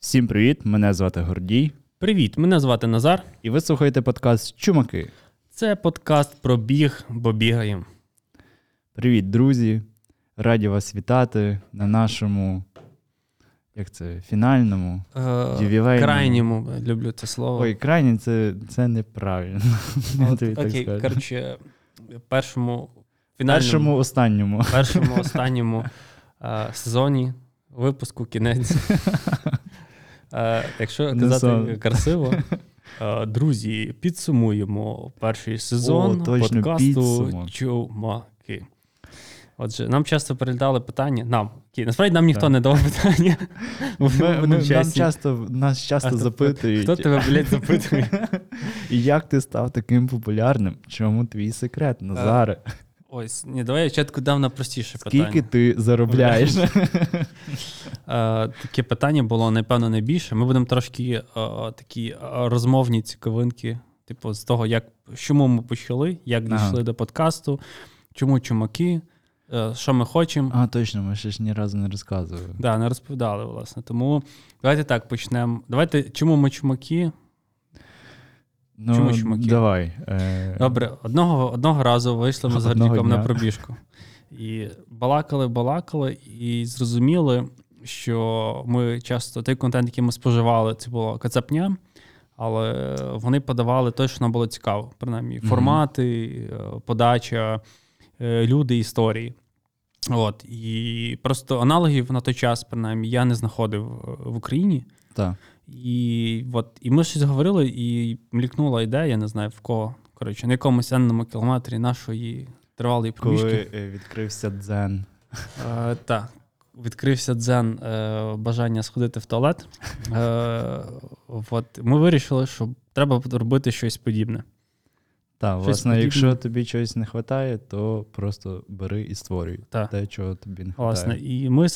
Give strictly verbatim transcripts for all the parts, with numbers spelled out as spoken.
Всім привіт, мене звати Гордій. Привіт, мене звати Назар. І ви слухаєте подкаст «Чумаки». Це подкаст про біг, бо бігаємо. Привіт, друзі. Раді вас вітати на нашому, як це, фінальному, е, ювілейному. Крайньому, люблю це слово. Ой, крайній, це, це неправильно. От, окей, коротше, першому фінальному. Першому останньому. Першому останньому е, сезоні, випуску, кінець. Е, якщо казати красиво, е, друзі, підсумуємо перший сезон О, точно, подкасту «Чумаки». Отже, нам часто передали питання. Нам. Окей, насправді нам ніхто так. не давав питання. Ми, ми, нам часто, нас часто а запитують. Хто тебе, блядь, запитує? І як ти став таким популярним? Чому твій секрет, Назаре? Ось, ні, давай я чітко дав на простіше питання. Скільки ти заробляєш? Таке питання було, напевно, найбільше. Ми будемо трошки такі розмовні цікавинки, типу, з того, як, чому ми почали, як дійшли до подкасту, чому чумаки, що ми хочемо. А, точно, ми ще ж ні разу не розказували. Так, да, не розповідали, власне. Тому давайте так, почнемо. Давайте, чому ми чумаки? Ну, чому чумаки? Давай. Е... Добре, одного, одного разу вийшли ми з Гордійком на пробіжку. І балакали, балакали, і зрозуміли, що ми часто, той контент, який ми споживали, це була кацапня, але вони подавали те, що нам було цікаво. Принаймні, формати, mm-hmm. подача, люди, історії. От, і просто аналогів на той час, принаймні, я не знаходив в Україні. Так. І, от, і ми щось говорили, і млікнула ідея, я не знаю, в кого, коротше, на якомусь енному кілометрі нашої тривалої пробіжки. Коли відкрився дзен. Е, так, відкрився дзен, е, бажання сходити в туалет. Е, от, ми вирішили, що треба робити щось подібне. Так, власне, подібне. Якщо тобі чогось не вистачає, то просто бери і створюй та. те, чого тобі не вистачає. Власне, і ми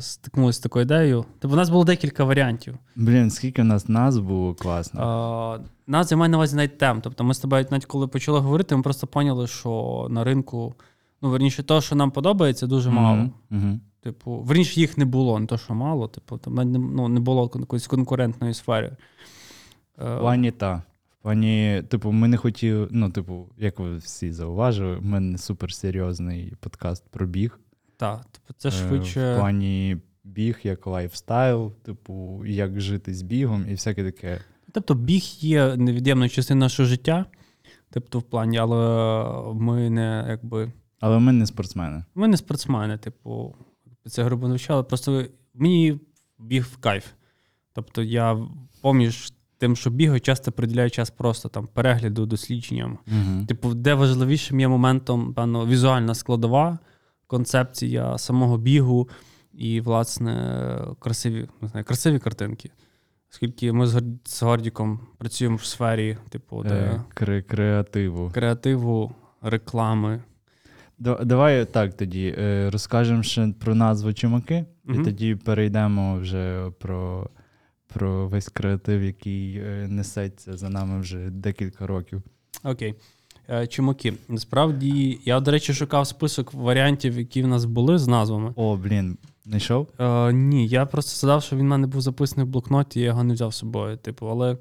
стикнулися з такою ідеєю. Тобто у нас було декілька варіантів. Блін, скільки в нас назв було класно. А, назв, я маю на увазі навіть тем. Тобто ми з тобою, навіть коли почали говорити, ми просто поняли, що на ринку, ну, верніше, те, що нам подобається, дуже мало. Угу, угу. Типу, верніше, їх не було, не те, що мало. Типу, там ну, не було якоїсь конкурентної сфери. Плані та. Пані, типу, ми не хотіли, ну, типу, як ви всі зауважили, в мене суперсерйозний подкаст про біг. Так, типу, це швидше... В плані біг як лайфстайл, типу, як жити з бігом і всяке таке. Тобто біг є невід'ємною частиною нашого життя, тобто в плані, але ми не, якби... Але ми не спортсмени. Ми не спортсмени, типу, це грубо навчало, просто мені біг в кайф. Тобто я, помніш, тим, що бігаю, часто приділяю час просто там перегляду, дослідженням. Uh-huh. Типу, де важливішим є моментом, певно, візуальна складова, концепція самого бігу і, власне, красиві, не знаю, красиві картинки. Оскільки ми з Гордіком працюємо в сфері, типу, де... Кре- креативу. Креативу, реклами. Давай так тоді розкажемо ще про назву «Чумаки», uh-huh. і тоді перейдемо вже про... про весь креатив, який несеться за нами вже декілька років. Окей. Чумаки. Насправді, я, до речі, шукав список варіантів, які в нас були з назвами. О, блін, знайшов? Е, ні, я просто згадав, що він в мене був записаний в блокноті, я його не взяв з собою. Типу, але...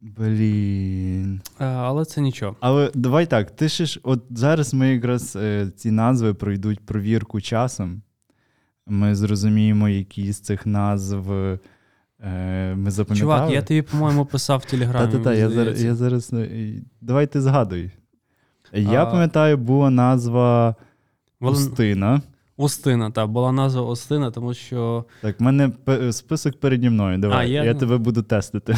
Блін. Е, але це нічого. Але давай так, ти ще ж... От зараз ми якраз е, ці назви пройдуть провірку часом. Ми зрозуміємо, які з цих назв... Ми запам'ятали. Чувак, я тобі, по-моєму, писав в Телеграмі. Та-та-та, я зараз, я зараз... Давай ти згадуй. Я а... пам'ятаю, була назва Устина. Устина, так, була назва Устина, тому що... Так, в мене список переді мною, давай, а, я... я тебе буду тестити.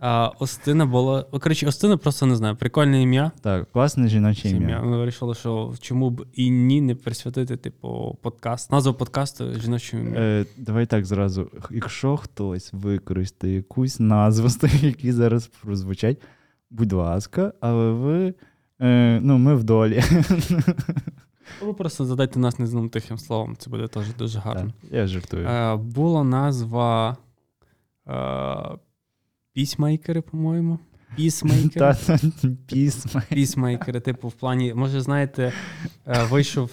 А, Устина була... Коротше, Устина просто, не знаю, прикольне ім'я. Так, класне жіноче ім'я. Ми вирішили, що чому б і ні не присвятити, типу, подкаст, назву подкасту жіночому ім'я. Е, давай так зразу, якщо хтось використає якусь назву з тих, які зараз прозвучать, будь ласка, але ви... Е, ну, ми в долі. Ви просто задайте нас незнаним тихим словом, це буде теж дуже гарно. Так, я жартую. Е, була назва е, Peace-Maker, по-моєму. Peace-Maker. Peace-Maker, типу, в плані, може, знаєте, вийшов.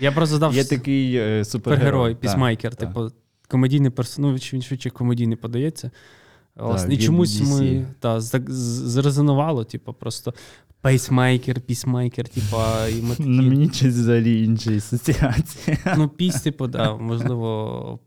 Я просто задав. Є такий супергерой, Peace-Maker, типу, комедійний персонаж, він швидше комедійний подається. Власне, так, і чомусь ми та, зрезонувало, типу, просто пейсмейкер, пісмейкер, типу, і ми такі... Ну, мені щось взагалі інші асоціації. Ну, піс, типу, да, можливо,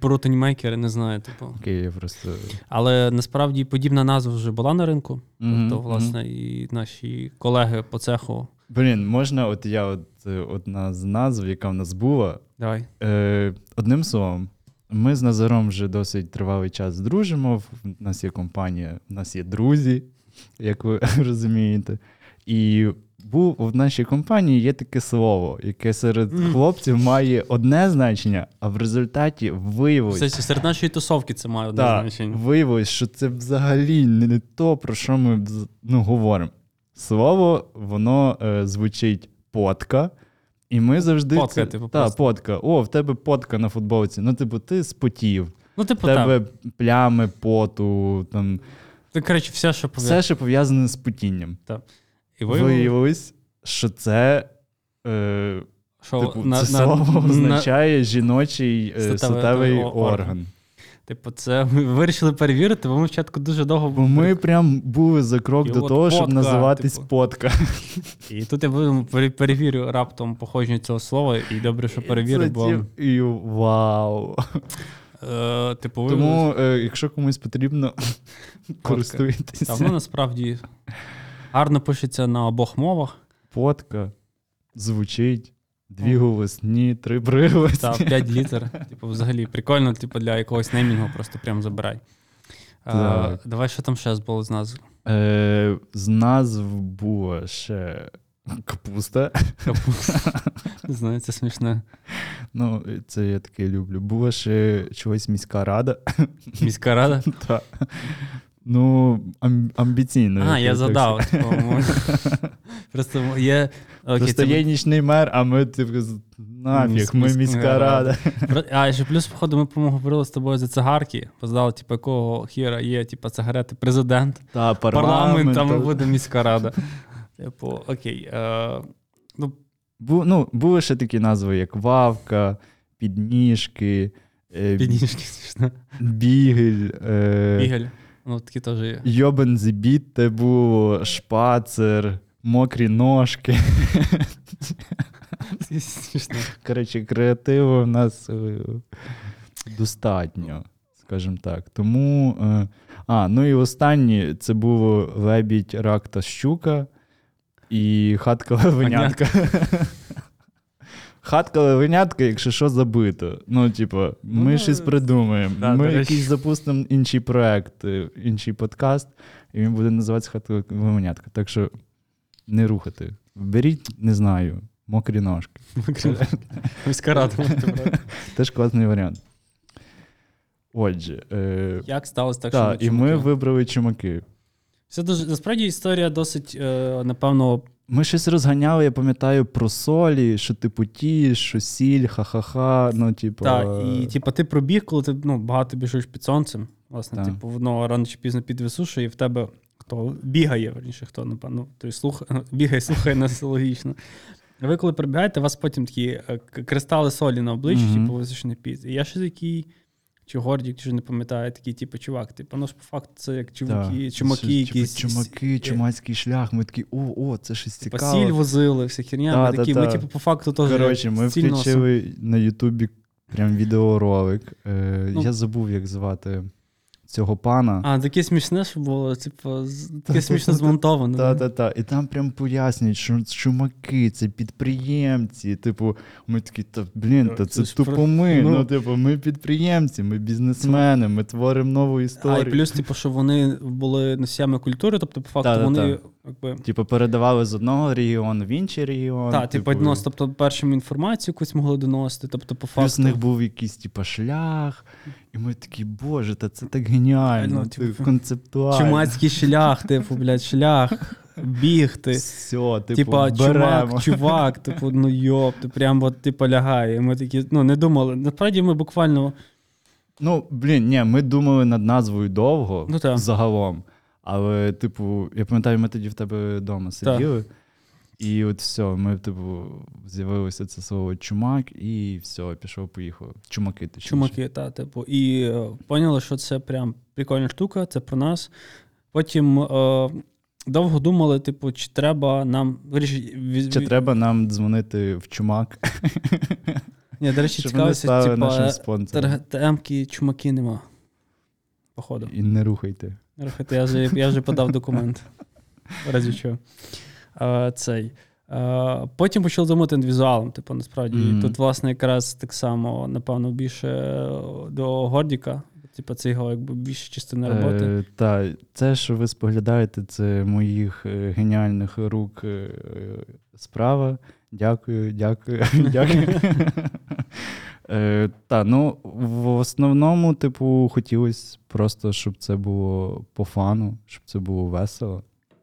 протонімейкери, не знаю, типу. Окей, я просто... Але, насправді, подібна назва вже була на ринку, mm-hmm, тобто, власне, mm-hmm, і наші колеги по цеху. Блін, можна, от я, от, одна з назв, яка в нас була. Давай. Е, одним словом. Ми з Назаром вже досить тривалий час дружимо, в нас є компанія, в нас є друзі, як ви розумієте. І був в нашій компанії є таке слово, яке серед хлопців має одне значення, а в результаті виявилось... Все, серед нашої тусовки це має одне та, значення. Виявилось, що це взагалі не то, про що ми ну, говоримо. Слово, воно е, звучить «потка». І ми завжди... Потка, типу, так, потка. О, в тебе потка на футболці. Ну, типу, ти спотів. Ну, типу, в тебе так, плями поту, там... Ти, коротше, все, що пов'язане. Все, що пов'язане з потінням. Так. І виявилось, що це... Е, шо, типу, на, це на, слово на, означає на... жіночий е, статевий орган. орган. Типу, це ми вирішили перевірити, бо ми вчатку дуже довго... Бо ми прям були за крок і до того, потка, щоб називатись типу. Потка. І тут я перевірю раптом походження цього слова, і добре, що перевірив, бо... І вау! Е, типу, тому, ви... е, якщо комусь потрібно, користуйтеся. Та воно насправді гарно пишеться на обох мовах. Потка звучить. Дві голосні, три приголосні. Так, п'ять літер. Типу, взагалі, прикольно, типу, для якогось неймінгу просто прям забирай. А, давай, що там ще було з назв? Е, з назв була ще капуста. Капуста. Не знаю, це смішне. Ну, це я таке люблю. Була ще чогось міська рада. Міська рада? Так. Ну, амбіційно. А, я задав. Просто є... Просто є нічний мер, а ми нафіг, ми міська рада. А ще плюс, походу, ми поговорили з тобою за цигарки. Познали, типу, якого хіра є, типу, цигарети президент, парламент, а ми будемо міська рада. Типу, окей. Ну, були ще такі назви, як Вавка, Підніжки. Підніжки, звісно. Бігель. Бігель. Ну, такі теж є. Йобензібіт, це було, шпацер, мокрі ножки. Коротше, креативу в нас достатньо, скажімо так. Тому, а, ну і останнє, це було лебідь, рак та щука і хатка-левенятка. Хатка-левенятка, якщо що, забито. Ну, типу, ми ну, щось придумаємо. Да, ми якийсь запустимо інший проект, інший подкаст, і він буде називатися Хатка-левенятка. Так що не рухати. Беріть, не знаю, мокрі ножки. Міська рада. Теж класний варіант. Отже. Е... Як сталося так, та, що ми і ми вибрали чумаки. Це дуже, насправді, історія досить, е, напевно, ми щось розганяли, я пам'ятаю, про солі, що типу ті, що сіль, ха-ха-ха, ну, типу... Так, і, типу, ти пробіг, коли ти, ну, багато біжиш під сонцем, власне, так. Типу, воно рано чи пізно підвисушує, і в тебе, хто бігає, верніше, хто, напевно, той слух... бігає, слухає нас, логічно. А ви, коли прибігаєте, у вас потім такі кристали солі на обличчі, mm-hmm, типу, висушений піт. І я ще такий... Чи Гордій, чи не пам'ятаю, такий, типу, чувак, типу, ну ж по факту це як чуваки, чумаки якісь. Чумаки, чумацький шлях, ми такі, о, о, це щось цікаво. Типа сіль возили, вся херня, та, ми такі, та, та. Ми, типу, по факту теж сіль. Коротше, ми включили носом на Ютубі прям відеоролик, е, ну, я забув, як звати цього пана. А, таке смішне, що було, типу, таке смішно змонтоване. Та-та-та, і там прям пояснюють, що чумаки, це підприємці, типу, ми такі, та, блін, та це тупо ми, ну, типу, ми підприємці, ми бізнесмени, ми творимо нову історію. А, і плюс, типу, що вони були носіями культури, тобто, по факту, вони... Типу, передавали з одного регіону в інший регіон. Так, типу, донос, тобто, першим інформацію якусь могли доносити, тобто, по факту. Плюс в них був якийсь, типу, шлях, і ми такі, боже, та це так геніально, типу, концептуально. Чумацький шлях, типу, блядь, шлях, бігти. Все, типу, типа, чувак, чувак, типу, ну йоп, ти прям, от, типу, лягає. І ми такі, ну, не думали, насправді ми буквально... Ну, блін, ні, ми думали над назвою довго, ну, загалом. Але, типу, я пам'ятаю, ми тоді в тебе вдома сиділи. Так. І от все, ми, типу, з'явилося це слово «чумак», і все, пішов-поїхав. Чумаки, точніше. Чумаки, так, типу. І е, поняли, що це прям прикольна штука, це про нас. Потім е, довго думали, типу, чи треба нам... Чи треба нам дзвонити в «Чумак»? Ні, до речі, цікавилися, типу, темки «Чумаки» нема. Походу. І не рухайте. Не рухайте, я вже, я вже подав документ. Разі чого. Uh, цей. Uh, потім почали думати над візуалом, типу, насправді. Mm-hmm. Тут, власне, якраз так само, напевно, більше до Гордіка, типу, це його якби більше частина роботи. Uh, так, це, що ви споглядаєте, це моїх геніальних рук справа. Дякую, дякую, дякую. Е, та, ну, в основному, типу, хотілося просто, щоб це було по фану, щоб це було весело.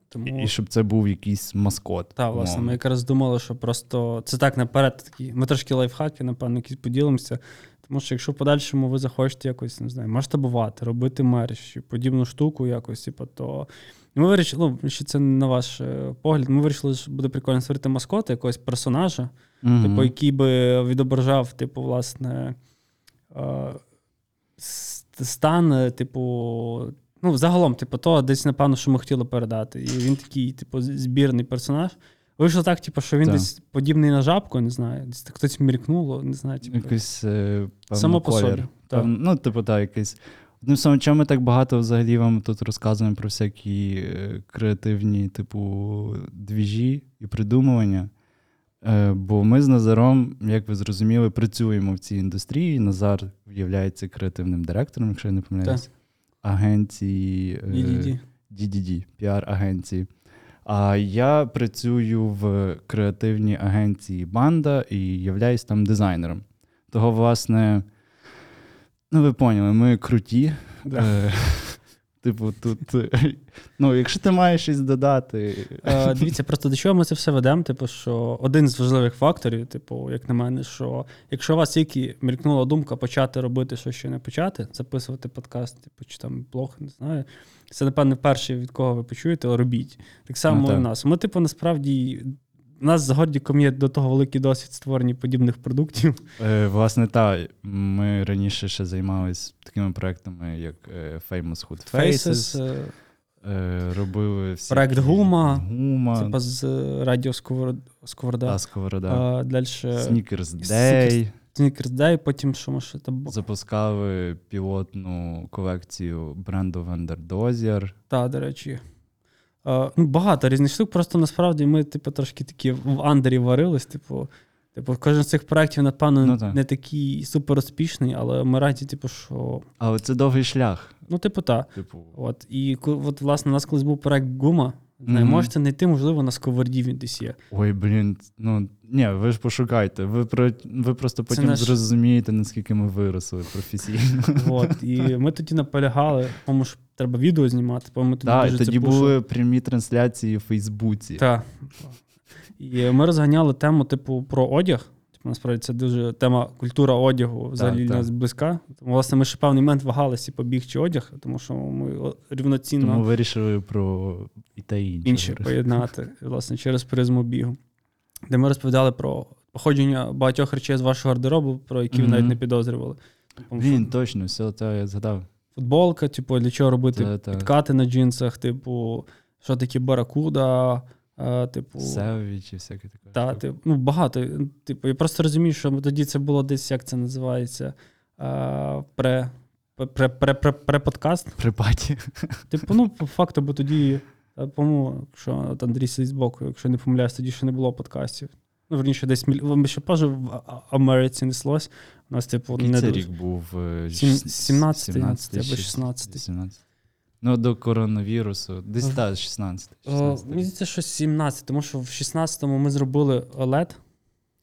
Тому... І, і щоб це був якийсь маскот. Так, власне, ми якраз думали, що просто... Це так, наперед, такі... ми трошки лайфхаки, напевно, якісь поділимося. Тому що, якщо в подальшому ви захочете якось, не знаю, масштабувати, робити мерч, подібну штуку якось, типу, то... Ми вирішили, ну, ще це на ваш погляд, ми вирішили, що буде прикольно створити маскота, якогось персонажа, mm-hmm. типу, який би відображав, типу, власне, е- стан, типу, ну, загалом, типу, то десь, напевно, що ми хотіли передати. І він такий, типу, збірний персонаж. Вийшло так, типу, що він так. десь подібний на жабку, не знаю, десь так хтось міркнуло, не знаю, типу. Якийсь, е- само по собі. Ну, типу, так, якийсь. Одним самим, чому ми так багато взагалі вам тут розказуємо про всякі креативні, типу, двіжі і придумування. Бо ми з Назаром, як ви зрозуміли, працюємо в цій індустрії. Назар є креативним директором, якщо я не помиляюсь, агенції ді ді ді, піар-агенції. А я працюю в креативній агенції «Банда» і являюсь там дизайнером. Того, власне... Ну, ви поняли, ми круті. Да. Е, типу, тут... Ну, якщо ти маєш щось додати... Е, дивіться, просто до чого ми це все ведемо? Типу, що один з важливих факторів, типу, як на мене, що якщо у вас тільки мількнула думка почати робити щось, що не почати, записувати подкаст, типу, чи там блог, не знаю, це, напевно, перше, від кого ви почуєте, робіть. Так само і в нас. Ми, типу, насправді... У нас з Гордіком є до того великий досвід створення подібних продуктів. Е, власне, так. Ми раніше ще займалися такими проектами, як Famous Hood Faces. Е, робили всі... Проект Гума. Гума. Типа з Радіо Сковорода. А, Сковорода. Дальше... Sneakers Day. Sneakers Day, потім що ми ще там... Запускали пілотну колекцію бренду Вендер Дозер. Так, до речі. Uh, ну, багато різних штук, просто насправді ми типу, трошки такі в андері варились. Типу, типу, кожен з цих проєктів, напевно, ну, так. не такий супер успішний, але ми раді, типу, що... Але це довгий шлях. Ну, типу, так. Типу... От. І от, власне, у нас колись був проєкт «Гума». Mm-hmm. Можете знайти, можливо, на Сковороді він десь є. Ой, блін, ну, ні, ви ж пошукайте. Ви, про, ви просто це потім наш... зрозумієте, наскільки ми виросли професійно. От, і ми тоді наполягали, тому що треба відео знімати. Бо ми тоді так, дуже тоді були прямі трансляції в Фейсбуці. Так. І ми розганяли тему, типу, про одяг. Типу, насправді, це дуже тема культура одягу взагалі так, так. нас близька. Тому, власне, ми ще певний момент вагалися побіг чи одяг, тому що ми рівноцінно... Тому вирішили про і та інше. Інше поєднати, власне, через призму бігу. Де ми розповідали про походження багатьох речей з вашого гардеробу, про які mm-hmm. ви навіть не підозрювали. Він що... точно, все це я згадав. Футболка, типу, для чого робити та, та. Підкати на джинсах, типу, що таке баракуда, типу... Севіч і всяке таке. Та, типу, ну, багато. Типу, я просто розумію, що тоді це було десь, як це називається, пре... Пре-пре-пре-пре-подкаст. Припаті. Типу, ну, по факту, бо тоді, по-моєму, що Андрій сидить збоку, якщо не помиляюсь, тоді ще не було подкастів. Ну, верніше, десь ми ще позже в Америці неслось. У нас, типу, не це рік був? сімнадцятий або шістнадцятий Ну, до коронавірусу. Десь uh-huh. так, шістнадцятий Мені здається, що сімнадцятий тому що в шістнадцятому ми зробили лед.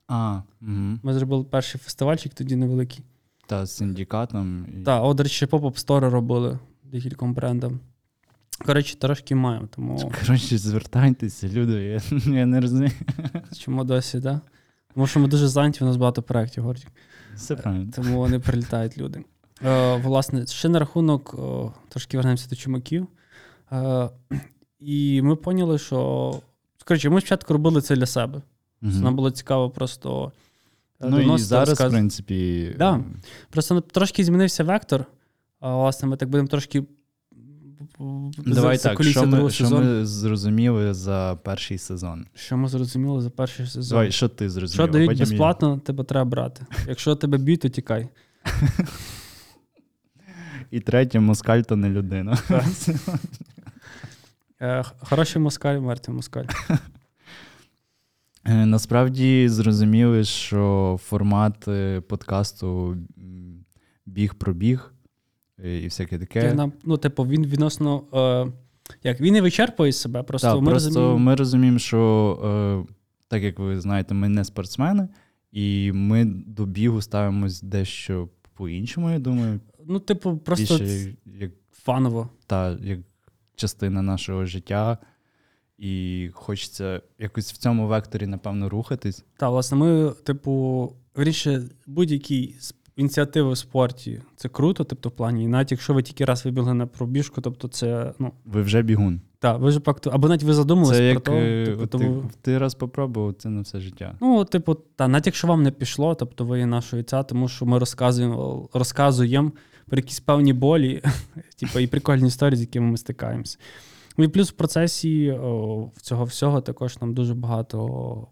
А, угу. Ми зробили перший фестивальчик, тоді невеликий. Та, з синдикатом. І... Так, от, до речі, поп-ап-стори робили декільком брендам. Коротше, трошки маємо, тому... Коротше, звертайтеся, люди, я, я не розумію. Чому досі, да? Тому що ми дуже зайняті, у нас багато проєктів, Гордій. Все правильно. Тому вони прилітають люди. Е, власне, ще на рахунок, о, трошки вернемося до чумаків. Е, і ми поняли, що... Коротше, ми спочатку робили це для себе. Mm-hmm. Нам було цікаво просто... Ну і зараз, розказ... в принципі... Так. Да. Просто трошки змінився вектор. А, власне, ми так будемо трошки... Давай за, так, за що, ми, що ми зрозуміли за перший сезон? Що ми зрозуміли за перший сезон? Давай, що ти зрозумів? Що дають потім безплатно, я... тебе треба брати. Якщо тебе б'ють, то тікай. І третє, москаль то не людина. Хороший москаль, мертвий москаль. Насправді зрозуміли, що формат подкасту біг про біг і всяке таке. Нам, ну, типу, він відносно, е, як, він не вичерпує себе, просто, так, ми, просто розуміємо... ми розуміємо, що, е, так як ви знаєте, ми не спортсмени, і ми до бігу ставимось дещо по-іншому, я думаю. Ну, типу, просто більше, як, фаново. Так, як частина нашого життя, і хочеться якось в цьому векторі, напевно, рухатись. Так, власне, ми, типу, вирішили будь-який ініціативи в спорті – це круто, тобто в плані, навіть якщо ви тільки раз вибігли на пробіжку, тобто це, ну... Ви вже бігун. Так, ви вже факту, або навіть ви задумались це про як, то. Типу, ти, тому... ти раз попробував, це на все життя. Ну, типу, та, навіть якщо вам не пішло, тобто ви є нашого віця, тому що ми розказуємо, розказуємо про якісь певні болі, типу, і прикольні історії, з якими ми стикаємося. І плюс в процесі о, цього всього також нам дуже багато о,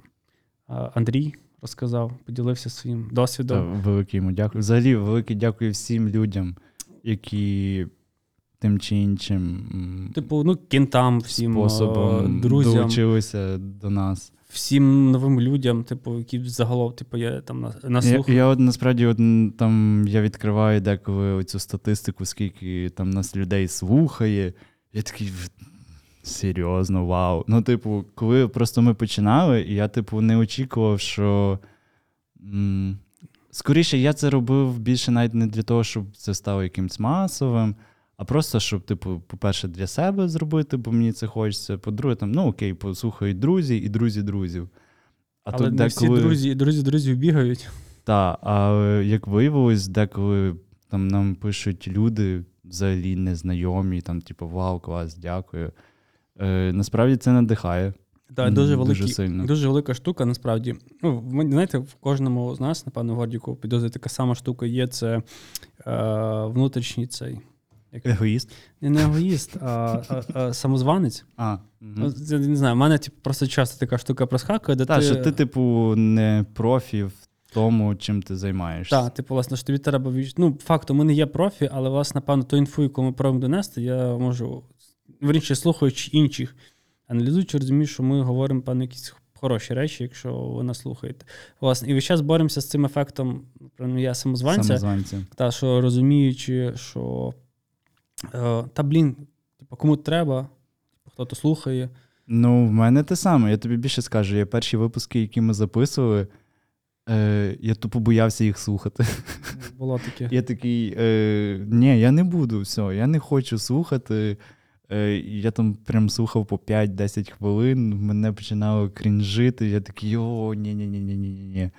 Андрій розказав, поділився своїм досвідом. Велике йому дякую. Взагалі, велике дякую всім людям, які тим чи іншим типу, ну, кінтам, всім способом друзям, долучилися до нас. Всім новим людям, типу, які загалом типу, є там на слуху. Я, я от, насправді от, там, я відкриваю деколи оцю статистику, скільки там нас людей слухає. Я такий... Серйозно, вау. Ну, типу, коли просто ми починали, і я, типу, не очікував, що... М- Скоріше, я це робив більше навіть не для того, щоб це стало якимось масовим, а просто, щоб, типу, по-перше, для себе зробити, бо мені це хочеться. По-друге, там, ну, окей, послухають друзі і друзі-друзів. А але тут не деколи... всі друзі і друзі-друзів бігають. Так, але, як виявилось, деколи там нам пишуть люди взагалі незнайомі, там, типу, вау, клас, дякую. Е, насправді це надихає. Да, дуже, великі, дуже сильно. Дуже велика штука, насправді. Ну, знаєте, в кожному з нас, напевно, Гордіку, підозрюю, така сама штука є, це е, внутрішній цей... Як... Егоїст? Не, не егоїст, а, а, а самозванець. А, угу. Я не знаю, в мене типу, просто часто така штука проскакує, де та, ти... Так, що ти, типу, не профі в тому, чим ти займаєшся. Так, типу, власне, що тобі треба... Віч... Ну, факту, ми не є профі, але, власне, напевно, ту інфу, яку ми пробуємо донести, я можу... Вірніше, слухаючи інших, аналізуючи, розумію, що ми говоримо, певно, якісь хороші речі, якщо ви нас слухаєте. Власне, і весь час боремося з цим ефектом, наприклад, я самозванця, самозванця. Та, що розуміючи, що е, та, блін, типу, кому треба, хто-то слухає. Ну, в мене те саме. Я тобі більше скажу. Я перші випуски, які ми записували, Е, я тупо боявся їх слухати. Було таке. Я такий, е, ні, я не буду, все, я не хочу слухати. Я там прям слухав по п'ять-десять хвилин, мене починало крінжити, я такий, йо, ні-ні-ні-ні-ні-ні.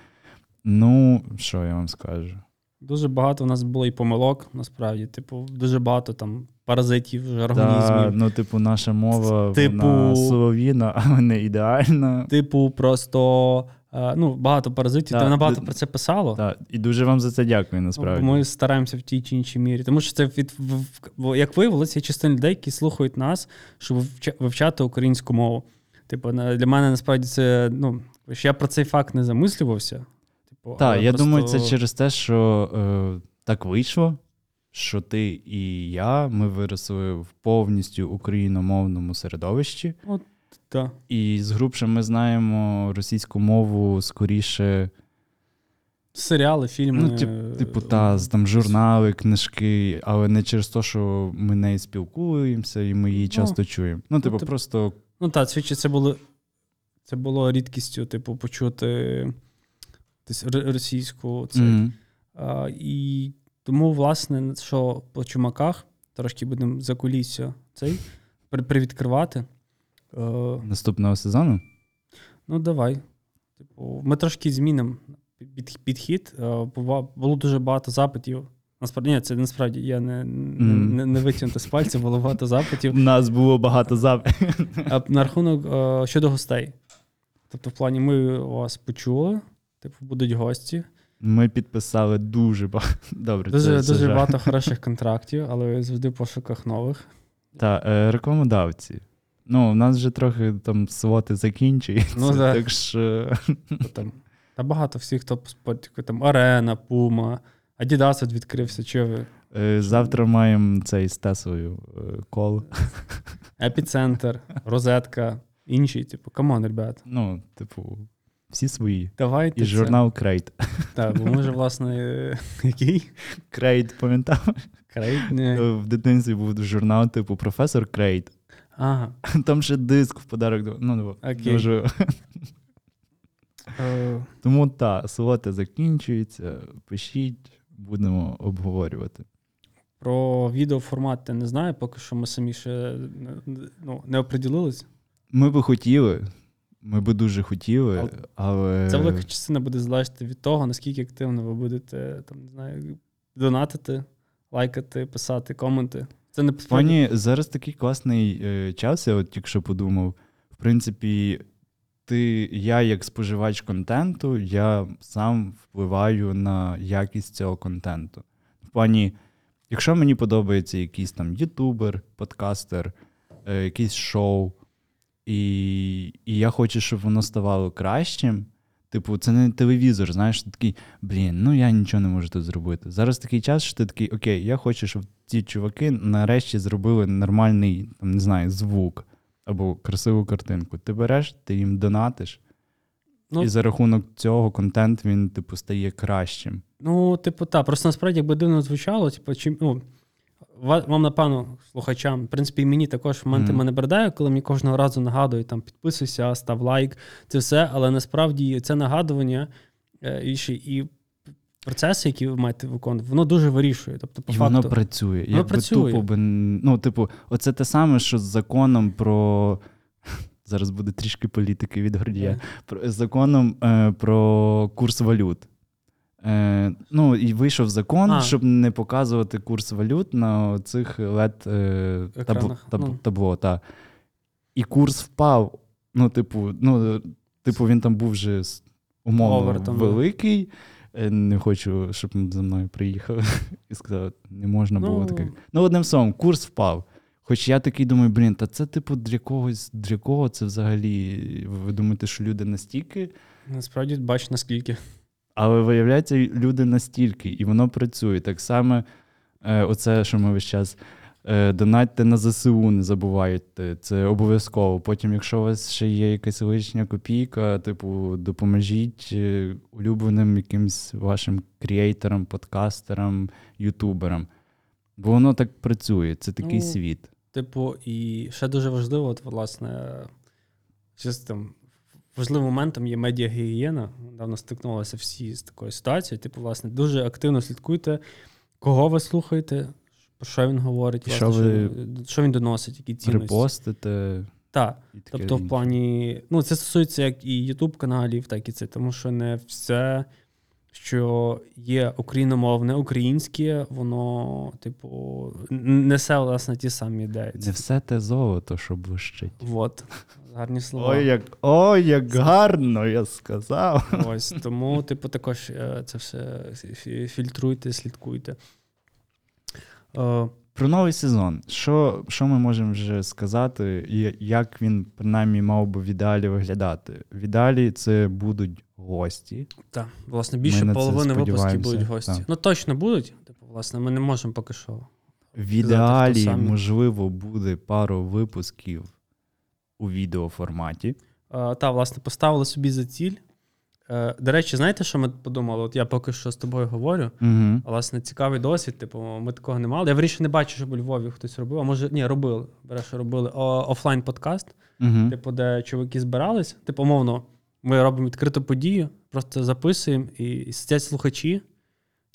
Ну, що я вам скажу? Дуже багато у нас було і помилок, насправді. Типу, дуже багато там паразитів, жаргонізмів. Да, ну, типу, наша мова, типу, вона солов'їна, але не ідеальна. Типу, просто... Ну, багато паразитів, та набагато про це писало. Так, і дуже вам за це дякую, насправді. Ми стараємося в тій чи іншій мірі. Тому що це, від, як виявилося, є частина людей, які слухають нас, щоб вивчати українську мову. Типу, для мене, насправді, це, ну, я про цей факт не замислювався. Типу, так, я просто... думаю, це через те, що е, так вийшло, що ти і я, ми виросли в повністю україномовному середовищі. От. Да. І з грубше ми знаємо російську мову скоріше... Серіали, фільми. Ну, тип, типу, та, там журнали, книжки, але не через те, що ми нею спілкуємося і ми її часто ну, чуємо. Ну, типу, ну, просто... Ну, так, свідчі, це було, це було рідкістю, типу, почути російську. Це. Mm-hmm. А, і тому, власне, що по Чумаках, трошки будемо за кулісся цей, привідкривати. Uh, Наступного сезону? Ну, давай. Типу, ми трошки змінимо підхід. Було дуже багато запитів. Насправді, ні, це насправді я не, не, не витягнути з пальців, було багато запитів. У нас було багато запитів. На рахунок о, щодо гостей. Тобто, в плані, ми вас почули, типу, будуть гості. Ми підписали дуже багато. Добре, дуже, це, дуже це багато хороших контрактів, але завжди в пошуках нових. Так, рекламодавці. Ну, у нас вже трохи там слоти закінчуються, ну, так. так що... Там, та багато всіх топ-спортів, там Арена, Пума, Адідас відкрився, чи ви? Завтра маємо цей з Тесою кол. Епіцентр, Розетка, інші, типу, камон, ребят. Ну, типу, всі свої. Давайте і це. Журнал Крейт. Так, бо ми вже, власне, який? Крейт, пам'ятав? Крейт, ні. В дитинстві був журнал, типу, професор Крейт. Ага. Там ще диск в подарок. Ну, дуже... Uh... Тому, та, слоти закінчуються, пишіть, будемо обговорювати. Про відеоформат я не знаю, поки що ми самі ще ну, не оприділились. Ми би хотіли, ми би дуже хотіли, але... але... Це велика частина буде залежати від того, наскільки активно ви будете, там, не знаю, донатити, лайкати, писати, коменти. Це не підтримує. Пані, зараз такий класний е, час, я от тільки що подумав. В принципі, ти, я як споживач контенту, я сам впливаю на якість цього контенту. В плані, якщо мені подобається якийсь там ютубер, подкастер, е, якийсь шоу, і, і я хочу, щоб воно ставало кращим, типу, це не телевізор, знаєш, ти такий, блін, ну я нічого не можу тут зробити. Зараз такий час, що ти такий, окей, я хочу, щоб ці чуваки нарешті зробили нормальний, там, не знаю, звук або красиву картинку. Ти береш, ти їм донатиш, ну, і за рахунок цього контент, він, типу, стає кращим. Ну, типу, так, просто насправді, якби дивно звучало, типу, чим, ну, вам, напевно, слухачам, в принципі, і мені також моменти mm. мене бердає, коли мені кожного разу нагадують, там, підписуйся, став лайк, це все, але насправді це нагадування і, і процеси, які ви маєте виконувати, воно дуже вирішує. Тобто, по і факту, воно працює. Воно працює. Тупо би, ну, типу, оце те саме, що з законом про... Зараз буде трішки політики від Гордія. Yeah. З законом е, про курс валют. Е, ну, і вийшов закон, а. щоб не показувати курс валют на цих лед е, табло. Таб, табло та. І курс впав. Ну, типу, ну, типу він там був вже умовно Over, там, великий. Не хочу, щоб за мною приїхали і сказали, не можна було ну... таке. Ну, одним словом, курс впав. Хоч я такий думаю, блін, та це, типу, для когось, для кого це взагалі? Ви думаєте, що люди настільки? Насправді, бач, наскільки. Але виявляється, люди настільки, і воно працює. Так само, е, оце, що ми весь час е, донатьте на ЗСУ, не забувайте. Це обов'язково. Потім, якщо у вас ще є якась лишня копійка, типу, допоможіть улюбленим якимсь вашим кріейтерам, подкастерам, ютуберам. Бо воно так працює, це такий ну, світ. Типу, і ще дуже важливо, от, власне, чисто там, важливим моментом є медіагігієна. Недавно стикнулися всі з такою ситуацією. Типу, власне, дуже активно слідкуйте, кого ви слухаєте, про що він говорить, що, власне, ви що він доносить, які цінності. Репостите. Так. Тобто, в плані... Ну, це стосується як і YouTube-каналів, так і це. Тому що не все, що є україномовне, українське, воно, типу, несе, власне, ті самі ідеї. Не все те золото, що блищить. Вот. Гарні слова. Ой, як, ой, як гарно, я сказав. Ось, тому, типу, також це все фільтруйте, слідкуйте. Про новий сезон. Що, що ми можемо вже сказати, і як він, принаймні, мав би в ідеалі виглядати? В ідеалі це будуть гості. Так, власне, більше половини випусків будуть гості. Так. Ну, точно будуть. Типу, власне, ми не можемо поки що. В ідеалі, можливо, буде пару випусків у відеоформаті. Uh, та, власне, поставили собі за ціль. Uh, до речі, знаєте, що ми подумали? От я поки що з тобою говорю. Uh-huh. Власне, цікавий досвід, типу, ми такого не мали. Я вирішив, не бачу, щоб у Львові хтось робив. А може, ні, робили. Береш, робили офлайн-подкаст, uh-huh. типу, де чуваки збирались. Типу, умовно, ми робимо відкриту подію, просто записуємо, і, і сидять слухачі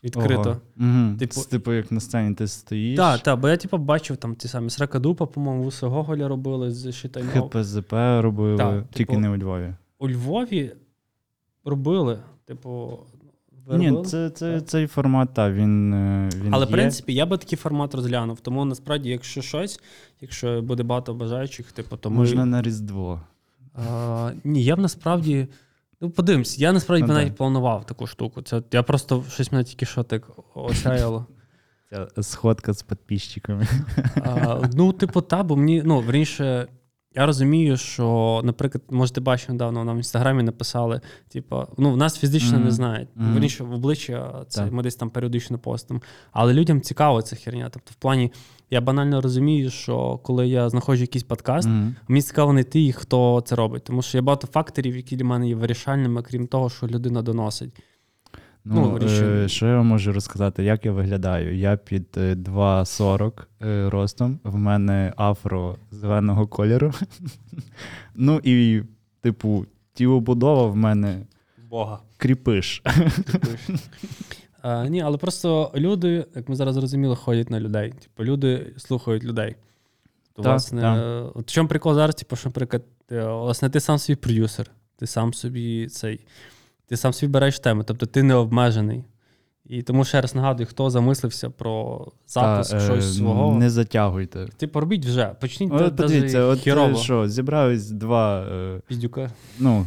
відкрито. Угу. Типу, типу, як на сцені ти стоїш. Так, та, бо я типу, бачив там ті самі Срака, по-моєму, Вусе Гоголя робили з Шитайнов. ХПЗП робили, та, тільки типу, не у Львові. У Львові робили, типу, Ні, це, це, цей формат, так, він, він Але, є. В принципі, я би такий формат розглянув. Тому, насправді, якщо щось, якщо буде багато бажаючих, типу, то можна ми... на Різдво. А, ні, я б насправді... Ну, подивимось, я насправді ну, навіть планував таку штуку. Це, я просто щось мене тільки що так осяяло. Ця сходка з підписчиками. А, ну, типу, та, бо мені, ну, вірніше, я розумію, що, наприклад, може, ти бачив недавно, нам в Інстаграмі написали, типу, ну, в нас фізично mm-hmm. не знають. Mm-hmm. Вірніше, в обличчя це так. Ми десь там періодично постимо. Але людям цікаво ця херня. Тобто, в плані, я банально розумію, що коли я знаходжу якийсь подкаст, mm-hmm. мені цікаво знайти їх, хто це робить. Тому що є багато факторів, які для мене є вирішальними, крім того, що людина доносить. Ну, ну, що я можу розказати, як я виглядаю? Я під два сорок ростом, в мене афро зеленого кольору. Ну і, типу, тілобудова в мене Бога. Кріпиш. Кріпиш. А, ні, але просто люди, як ми зараз зрозуміли, ходять на людей. Типу, люди слухають людей. То, так, власне, так. От в чому прикол зараз, типу, що, наприклад, власне, ти сам собі продюсер, ти сам собі цей... Ти сам собі береш теми, тобто ти не обмежений. І тому ще раз нагадую, хто замислився про запуск Та, щось е, свого. Не затягуйте. Типу, робіть вже, почніть хірово. Подивіться, от ти, що, зібрались два... Е, Піздюка. Ну,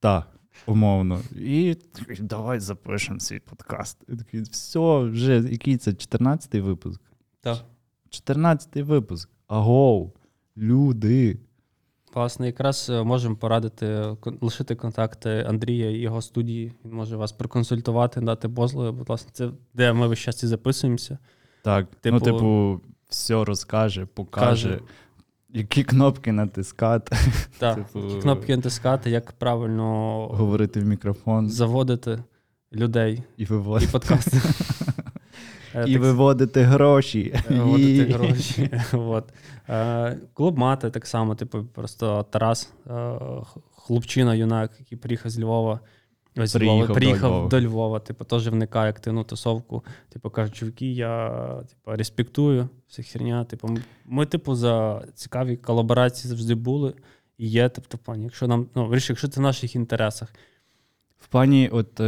так, умовно. І давай запишемо свій подкаст. І такий, все, вже, який це, чотирнадцятий випуск? Так. чотирнадцятий випуск. Агоу, люди. Власне, якраз можемо порадити, лишити контакти Андрія і його студії. Він може вас проконсультувати, дати бозли. Бо, власне, це де ми весь час і записуємося. Так, типу, ну, типу, все розкаже, покаже, каже. Які кнопки натискати. Так, типу, які кнопки натискати, як правильно говорити в мікрофон, заводити людей і, і подкасти. І виводити гроші. Виводити гроші. От. Клуб мати так само, типу, просто Тарас, хлопчина, юнак, який приїхав з Львова, ось приїхав, приїхав до Львова, до Львова типу, теж вникає активну тусовку. Типу, кажуть, чуваки, я типу, респектую всіх херня. Типу, ми, типу, за цікаві колаборації завжди були і є, тобто, пані, якщо нам, ну, вирішує, якщо це в наших інтересах. В плані, от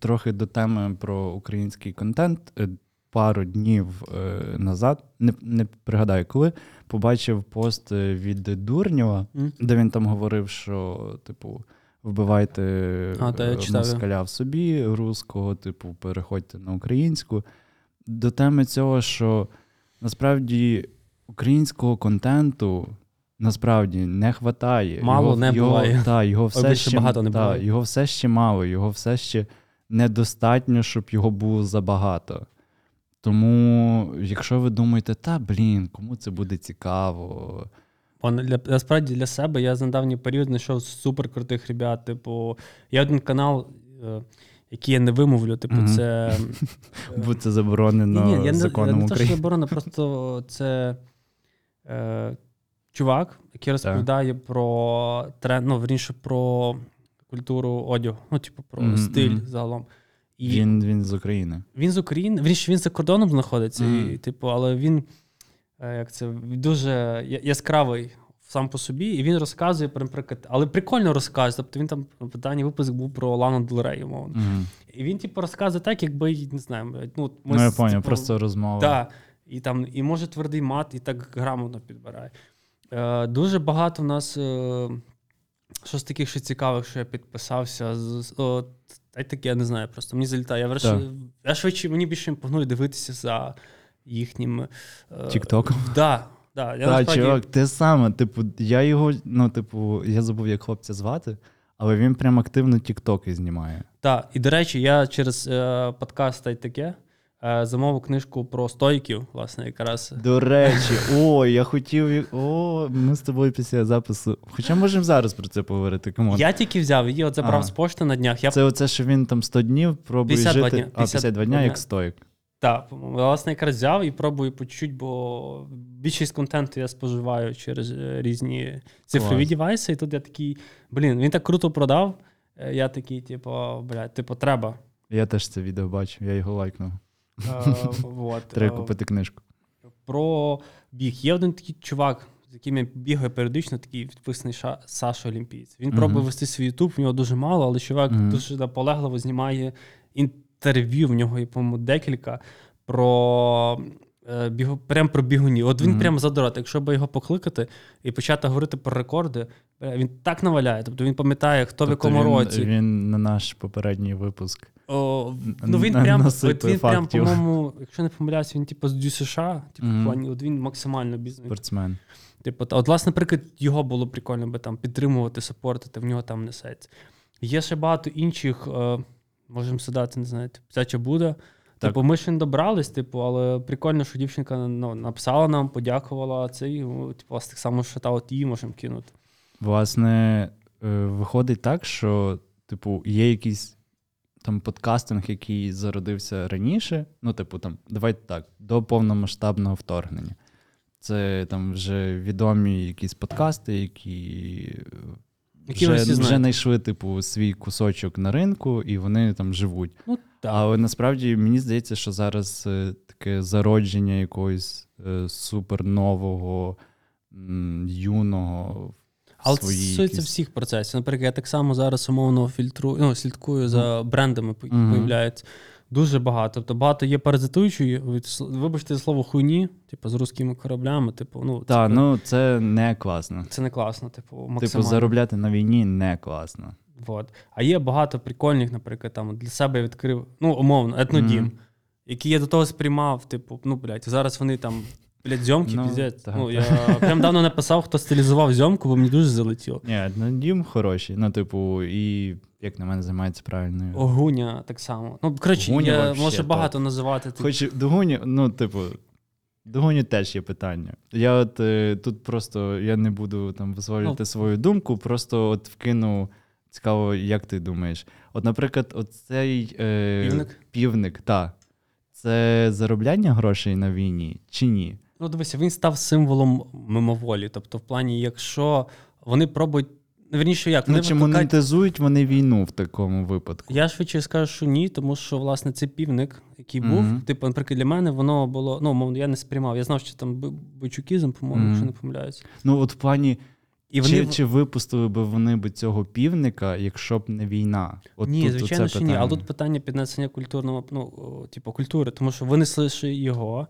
трохи до теми про український контент. Пару днів назад, не, не пригадаю коли, побачив пост від Дурньова, mm. де він там говорив, що, типу, вбивайте а, москаля в собі, руського, типу, переходьте на українську. До теми цього, що, насправді, українського контенту, насправді, не хватає. Мало його, не його, буває. Та, його, все ще, багато не та, буває. Його все ще мало, його все ще недостатньо, щоб його було забагато. Тому, якщо ви думаєте, та, блін, кому це буде цікаво. Насправді, для себе я за недавній період знайшов суперкрутих ребят. Типу, є один канал, який я не вимовлю, типу, mm-hmm. це... Бо це заборонено ні, ні, я законом України. Не те, що заборонено, просто це е, чувак, який розповідає про тренд, ну, вірніше, про культуру одягу, ну, типу, про mm-hmm. стиль загалом. І він, він з України. Він з України. Він, він за кордоном знаходиться, mm. і, типу, але він як це, дуже яскравий сам по собі, і він розказує, наприклад, але прикольно розказує. Тобто він там питання випуск був про Лану Дель Рей, умовно. Mm. І він, типу, розказує так, якби, не знаю, ну, ми, ну я поняв, типу, просто розмова. Так, і там, і може твердий мат, і так грамотно підбирає. Е, дуже багато в нас е, щось таких ще цікавих, що я підписався з. О, Та й таке, я не знаю, просто мені залітає. Я, виріш... я швидше, мені більше імпонує дивитися за їхнім... Тік-током? Е... Да, да. Я так, насправді... чувак, те саме. Типу, я його, ну, типу, я забув, як хлопця звати, але він прям активно тік-токи знімає. Так, і, до речі, я через е, подкаст «Та й таке» е, замовив книжку про стоїків, власне, якраз. До речі, о, я хотів... О, ми з тобою після запису... Хоча можемо зараз про це поговорити, камон. Я тільки взяв її, от забрав а, з пошти на днях. Я... Це оце, що він там сто днів пробує жити... Дня. п'ятдесят два, а, п'ятдесят два дня, як стоїк. Так, власне, якраз взяв і пробую по чуть-чуть, бо більшість контенту я споживаю через різні цифрові Клас. Девайси. І тут я такий, блін, він так круто продав. Я такий, типу, блядь, типу, треба. Я теж це відео бачив, я його лайкнув. Вот. Треба купити книжку. Про біг. Є один такий чувак, з яким я бігаю періодично, такий підписаний Саша Олімпієць. Він mm-hmm. пробує вести свій YouTube, в нього дуже мало, але чувак mm-hmm. дуже наполегливо знімає інтерв'ю в нього, і, по-моєму, декілька, про... Бігу, прям про бігуні. От він mm-hmm. прям задрот. Якщо б його покликати і почати говорити про рекорди, він так наваляє. Тобто він пам'ятає, хто тобто в якому він, році. Він на наш попередній випуск. О, ну він прям, от він прям, по-моєму, якщо не помиляюсь, він типу з Дю США, типу, mm-hmm. от він максимально бізнес. Спортсмен. Типу, от, власне, наприклад, його було прикольно би там підтримувати, сапортити, в нього там несеться. Є ще багато інших, е, можемо сідати, не знаю, Псяча Буда. Типу, ми ще не добрались, типу, але прикольно, що дівчинка ну, написала нам, подякувала. Це і типу, з тих самих шатаут її можемо кинути. Власне, виходить так, що типу, є якийсь там подкастинг, який зародився раніше. Ну, типу, там, давайте так, до повномасштабного вторгнення. Це там вже відомі якісь подкасти, які. Які вже, вже знайшли, типу, свій кусочок на ринку, і вони там живуть. Ну, але насправді, мені здається, що зараз е, таке зародження якогось е, супернового, м, юного. Але це стосується всіх процесів. Наприклад, я так само зараз умовно фільтрую, ну, слідкую mm. за брендами, які mm-hmm. появляються. Дуже багато. Тобто багато є паразитуючої, вибачте за слово хуйні, типу з русскими кораблями, типу, ну, та, це, ну це не класно. Це не класно, типу, максимально. Типу заробляти на війні не класно. Вот. А є багато прикольних, наприклад, там для себе я відкрив, ну, умовно, етнодім, mm. який я до того сприймав, типу, ну, блядь, зараз вони там блядь, зйомки, no, піздець. Так, ну, так. Я прям давно написав, хто стилізував зйомку, бо мені дуже залетіло. Ні, етнодім хороший, ну, типу, і як на мене займається правильною. Огуня так само. Ну, коротше, Гуня я можу багато так. називати. Типу. Хоч до Гуні, ну, типу, до Гуні теж є питання. Я от е, тут просто, я не буду там висловлювати oh. свою думку, просто от вкину, цікаво, як ти думаєш. От, наприклад, оцей е, півник, півник та, це заробляння грошей на війні чи ні? Ну, дивися, він став символом мимоволі. Тобто, в плані, якщо вони пробують, верніше, як? Вони ну, чи викликають... монетизують вони війну в такому випадку? Я швидше скажу, що ні, тому що, власне, цей півник, який був, mm-hmm. типу, наприклад, для мене, воно було, ну, мовно, я не сприймав. Я знав, що там бойчукізм, по-моєму, mm-hmm. якщо не помиляюсь. Ну, от в плані, і вони... чи, чи випустили б вони б цього півника, якщо б не війна? От ні, тут, звичайно, що ні. Але тут питання піднесення культурного, ну, типу, культури, тому що винесли ще його.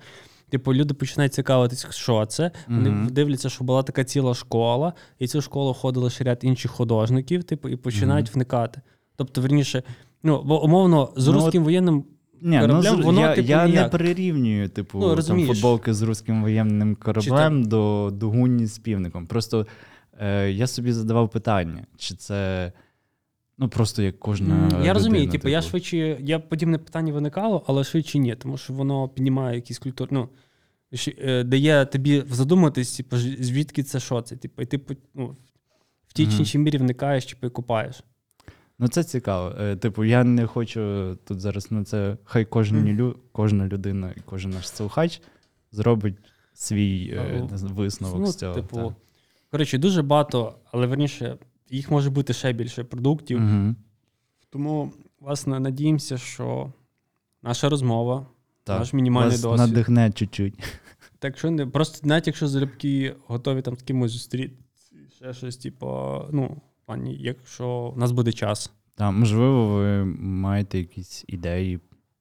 Типу, люди починають цікавитись, що це. Вони mm-hmm. дивляться, що була така ціла школа, і цю школу ходили ще ряд інших художників, типу, і починають mm-hmm. вникати. Тобто, верніше, ну, бо, умовно, з ну, русським от... воєнним ні, кораблем, ну, воно, я, типу, я не прирівнюю, типу, ну, там, футболки з русським воєнним кораблем чи, до, до гуні з півником. Просто е, я собі задавав питання, чи це... Ну, просто як кожна mm, людина. Я розумію, типу, я швидше, я подібне питання виникало, але швидше ні, тому що воно піднімає якісь культури, ну, дає тобі задуматись, типу, звідки це, що це, типу, і ти ну, в тій чи іншій мірі вникаєш, типу, і купаєш. Ну, це цікаво. Типу, я не хочу тут зараз на це, хай кожна, mm. лю, кожна людина і кожен наш слухач зробить свій oh. висновок ну, з цього. Типу, так. Коротше, дуже багато, але верніше, їх може бути ще більше продуктів. Угу. Тому, власне, надіємося, що наша розмова, так, наш мінімальний вас досвід. Надихне чуть-чуть. Так що не, просто навіть якщо залюбки готові там з кимось зустріти, ще щось, типу, ну, пані, якщо у нас буде час. Так, можливо, ви маєте якісь ідеї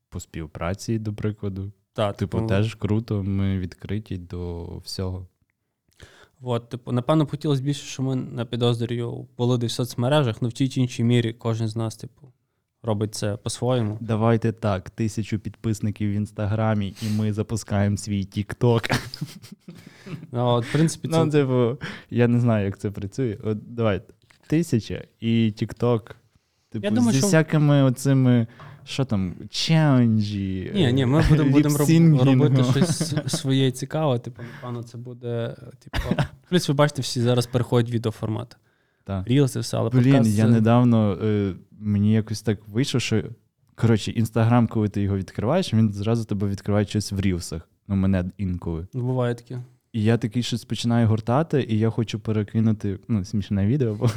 по співпраці, до прикладу. Так, типу, типу, теж круто, ми відкриті до всього. От, типу, напевно, хотілося більше, що ми на підозрі полоди в соцмережах, але в тій чи іншій мірі кожен з нас, типу, робить це по-своєму. Давайте так, тисячу підписників в Інстаграмі, і ми запускаємо свій Тік-Ток. Ну, от, в принципі, це... Ну, типу, я не знаю, як це працює. От, давайте, тисяча і Тік-Ток. Типу, я думаю, зі що... всякими оцими... Що там, челенджі? Ні, ні, ми будемо будем робити щось своє цікаве. Типу, напевно, це буде... Типу... Плюс, ви бачите, всі зараз переходять відеоформат. Рілси, все, але блін, подкаст... Блін, я це... недавно, е, мені якось так вийшло, що... Коротше, Інстаграм, коли ти його відкриваєш, він зразу тебе відкриває щось в рілсах. Ну, мене інколи. Ну, буває таке. І я такий щось починаю гортати, і я хочу перекинути, ну, смішне відео, бо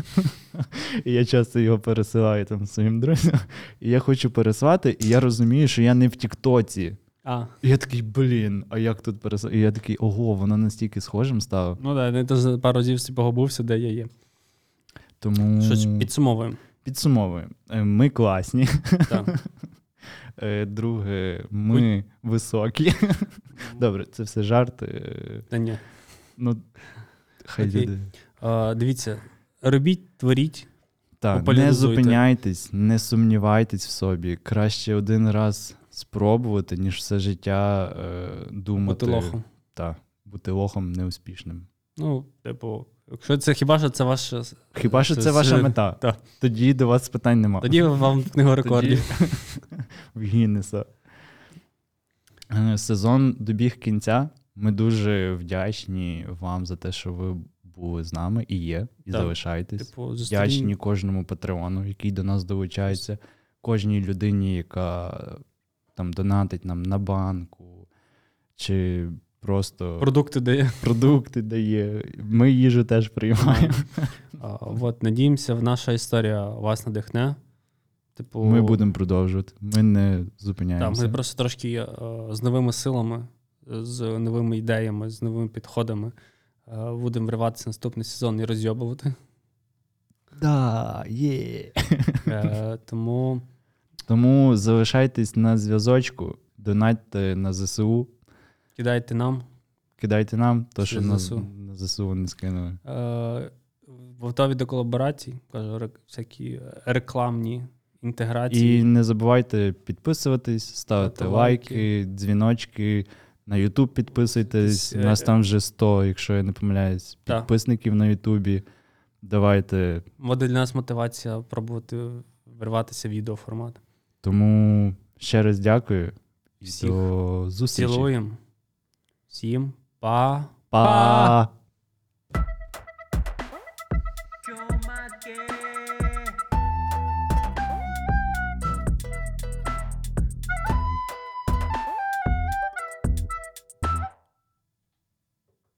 і я часто його пересилаю там своїм друзям, і я хочу переслати, і я розумію, що я не в Тік-Тоці. А. І я такий, блін, а як тут пересилати? І я такий, ого, воно настільки схожим стало. Ну так, я теж пару разів погубився, де я є. Тому... Щось підсумовуємо. Підсумовуємо. Ми класні. Так. Друге, ми Будь... високі. Добре, це все жарти. Та ні. Ну, хай люди. А, дивіться, робіть, творіть. Так, не зупиняйтесь, не сумнівайтесь в собі. Краще один раз спробувати, ніж все життя е, думати. Бути лохом. Так, бути лохом неуспішним. Ну, типу, якщо це хіба що це ваша... Хіба що це, це ваша мета. Та. Тоді до вас питань нема. Тоді вам книгу рекордів. В Гіннеса. Сезон добіг кінця. Ми дуже вдячні вам за те, що ви були з нами і є, і так, залишаєтесь. Типу, зустрін... Вдячні кожному патреону, який до нас долучається, кожній людині, яка там донатить нам на банку, чи просто... Продукти дає. Продукти дає. Ми їжу теж приймаємо. А, от, надіємося, наша історія вас надихне. Типу... Ми будемо продовжувати. Ми не зупиняємося. Так, ми просто трошки а, з новими силами, з новими ідеями, з новими підходами будемо вриватися наступний сезон і розйобувати. Да, є! Yeah. Тому... Тому залишайтесь на зв'язочку, донатьте на ЗСУ. Кидайте нам. Кидайте нам, то, що на ЗСУ, на ЗСУ не скинули. Uh, готові до колаборацій, кажу, всякі рекламні інтеграції. І не забувайте підписуватись, ставити лайки, лайки, дзвіночки. На YouTube підписуйтесь, у нас там вже сто, якщо я не помиляюсь, підписників на Ютубі. Давайте. Бо для нас мотивація пробувати вирватися в відеоформат. Тому ще раз дякую. Всіх. До зустрічі. Цілуємо. Всім па. Па.